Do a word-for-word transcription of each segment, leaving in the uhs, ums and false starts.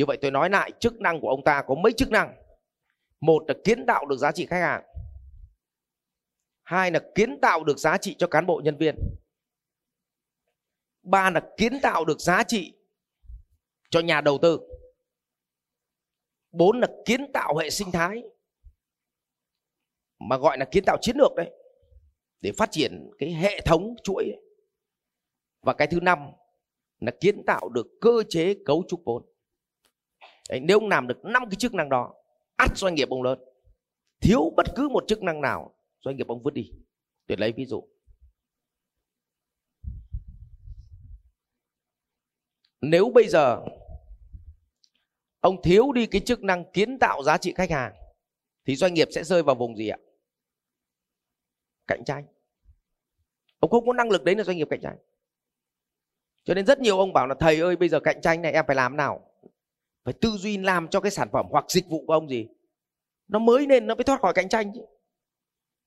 Như vậy tôi nói lại, chức năng của ông ta có mấy chức năng. Một là kiến tạo được giá trị khách hàng. Hai là kiến tạo được giá trị cho cán bộ nhân viên. Ba là kiến tạo được giá trị cho nhà đầu tư. Bốn là kiến tạo hệ sinh thái, mà gọi là kiến tạo chiến lược đấy, để phát triển cái hệ thống chuỗi đấy. Và cái thứ năm là kiến tạo được cơ chế cấu trúc vốn. Đấy, nếu ông làm được năm cái chức năng đó, ắt doanh nghiệp ông lớn. Thiếu bất cứ một chức năng nào, doanh nghiệp ông vứt đi. Tôi lấy ví dụ, nếu bây giờ ông thiếu đi cái chức năng kiến tạo giá trị khách hàng thì doanh nghiệp sẽ rơi vào vùng gì ạ? Cạnh tranh. Ông không có năng lực đấy là doanh nghiệp cạnh tranh. Cho nên rất nhiều ông bảo là thầy ơi, bây giờ cạnh tranh này em phải làm nào? Phải tư duy làm cho cái sản phẩm hoặc dịch vụ của ông gì nó mới nên nó mới thoát khỏi cạnh tranh chứ.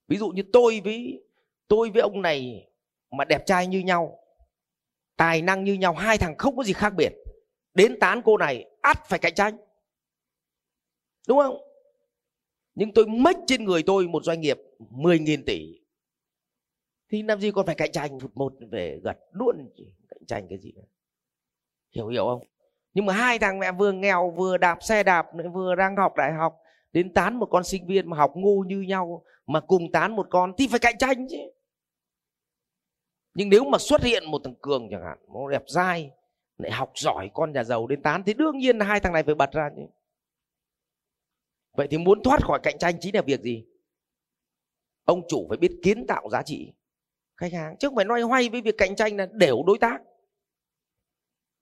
Ví dụ như tôi với tôi với ông này mà đẹp trai như nhau, tài năng như nhau, hai thằng không có gì khác biệt, đến tán cô này ắt phải cạnh tranh, đúng không? Nhưng tôi mất trên người tôi một doanh nghiệp mười nghìn tỷ thì làm gì còn phải cạnh tranh, một, một về gật luôn, cạnh tranh cái gì nữa. Hiểu hiểu không? Nhưng mà hai thằng mẹ vừa nghèo, vừa đạp xe đạp, vừa đang học đại học, đến tán một con sinh viên mà học ngu như nhau mà cùng tán một con thì phải cạnh tranh chứ. Nhưng nếu mà xuất hiện một thằng Cường chẳng hạn, nó đẹp dai, lại học giỏi, con nhà giàu đến tán thì đương nhiên là hai thằng này phải bật ra chứ. Vậy thì muốn thoát khỏi cạnh tranh chính là việc gì? Ông chủ phải biết kiến tạo giá trị khách hàng, chứ không phải loay hoay với việc cạnh tranh là đều đối tác,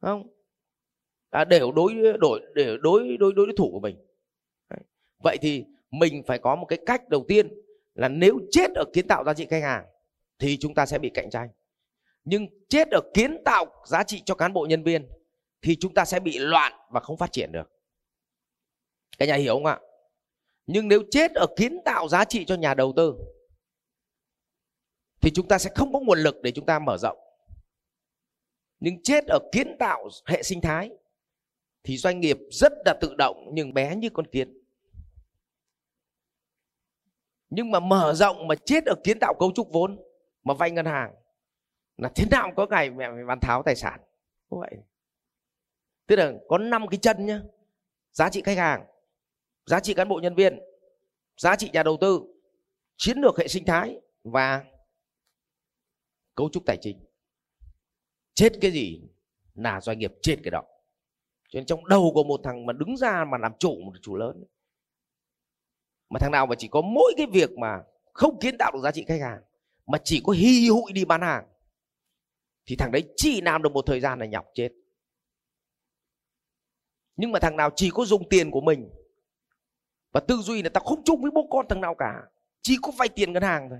không? À, đều đối đổi để đối đối đối thủ của mình. Vậy thì mình phải có một cái cách đầu tiên là nếu chết ở kiến tạo giá trị khách hàng thì chúng ta sẽ bị cạnh tranh. Nhưng chết ở kiến tạo giá trị cho cán bộ nhân viên thì chúng ta sẽ bị loạn và không phát triển được. Các nhà hiểu không ạ? Nhưng nếu chết ở kiến tạo giá trị cho nhà đầu tư thì chúng ta sẽ không có nguồn lực để chúng ta mở rộng. Nhưng chết ở kiến tạo hệ sinh thái thì doanh nghiệp rất là tự động nhưng bé như con kiến. Nhưng mà mở rộng mà chết ở kiến tạo cấu trúc vốn mà vay ngân hàng là thế nào cũng có ngày mẹ mày bán tháo tài sản. Đúng vậy. Tức là có năm cái chân nhá. Giá trị khách hàng, giá trị cán bộ nhân viên, giá trị nhà đầu tư, chiến lược hệ sinh thái và cấu trúc tài chính. Chết cái gì là doanh nghiệp chết cái đó. Cho nên trong đầu của một thằng mà đứng ra mà làm chủ, một chủ lớn, mà thằng nào mà chỉ có mỗi cái việc mà không kiến tạo được giá trị khách hàng mà chỉ có hi hụi đi bán hàng thì thằng đấy chỉ làm được một thời gian là nhọc chết. Nhưng mà thằng nào chỉ có dùng tiền của mình và tư duy là tao không chung với bố con thằng nào cả, chỉ có vay tiền ngân hàng thôi,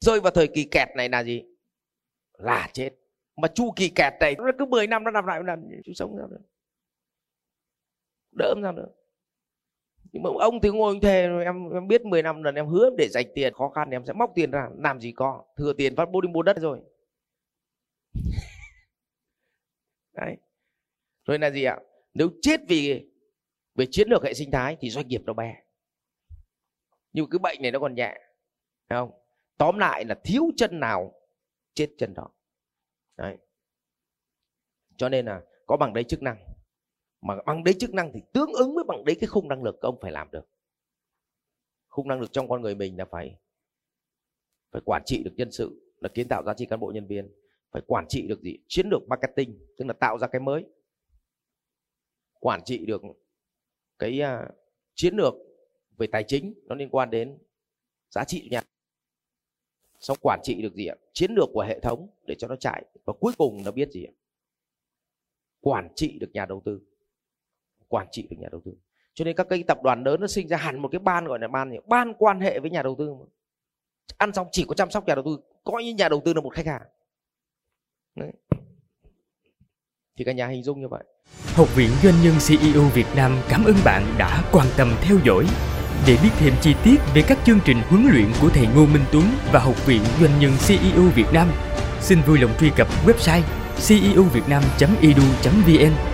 rơi vào thời kỳ kẹt này là gì? Là chết. Mà chu kỳ kẹt này nó cứ mười năm nó làm lại một lần, chú sống sao được, đỡ sao được. Nhưng mà ông thì ngồi thề em, em biết mười năm lần em hứa để dành tiền, khó khăn thì em sẽ móc tiền ra, làm gì có thừa tiền phát bố đi mua đất rồi. Đấy. Rồi là gì ạ? Nếu chết vì về chiến lược hệ sinh thái thì doanh nghiệp nó bé. Nhưng cái bệnh này nó còn nhẹ, thấy không? Tóm lại là thiếu chân nào chết chân đó. Đấy. Cho nên là có bằng đấy chức năng, mà bằng đấy chức năng thì tương ứng với bằng đấy cái khung năng lực ông phải làm được. Khung năng lực trong con người mình là phải phải quản trị được nhân sự, là kiến tạo giá trị cán bộ nhân viên, phải quản trị được gì? Chiến lược marketing, tức là tạo ra cái mới. Quản trị được cái uh, chiến lược về tài chính, nó liên quan đến giá trị nhà. Xong quản trị được gì ạ? Chiến lược của hệ thống để cho nó chạy. Và cuối cùng nó biết gì ạ? Quản trị được nhà đầu tư. Quản trị được nhà đầu tư. Cho nên các cái tập đoàn lớn nó sinh ra hẳn một cái ban gọi là ban gì? Ban quan hệ với nhà đầu tư. Ăn xong chỉ có chăm sóc nhà đầu tư, coi như nhà đầu tư là một khách hàng. Đấy. Thì cả nhà hình dung như vậy. Học viện Doanh nhân xê i ô Việt Nam cảm ơn bạn đã quan tâm theo dõi. Để biết thêm chi tiết về các chương trình huấn luyện của thầy Ngô Minh Tuấn và Học viện Doanh nhân xê i ô Việt Nam, xin vui lòng truy cập website ceuvietnam chấm e d u chấm v n.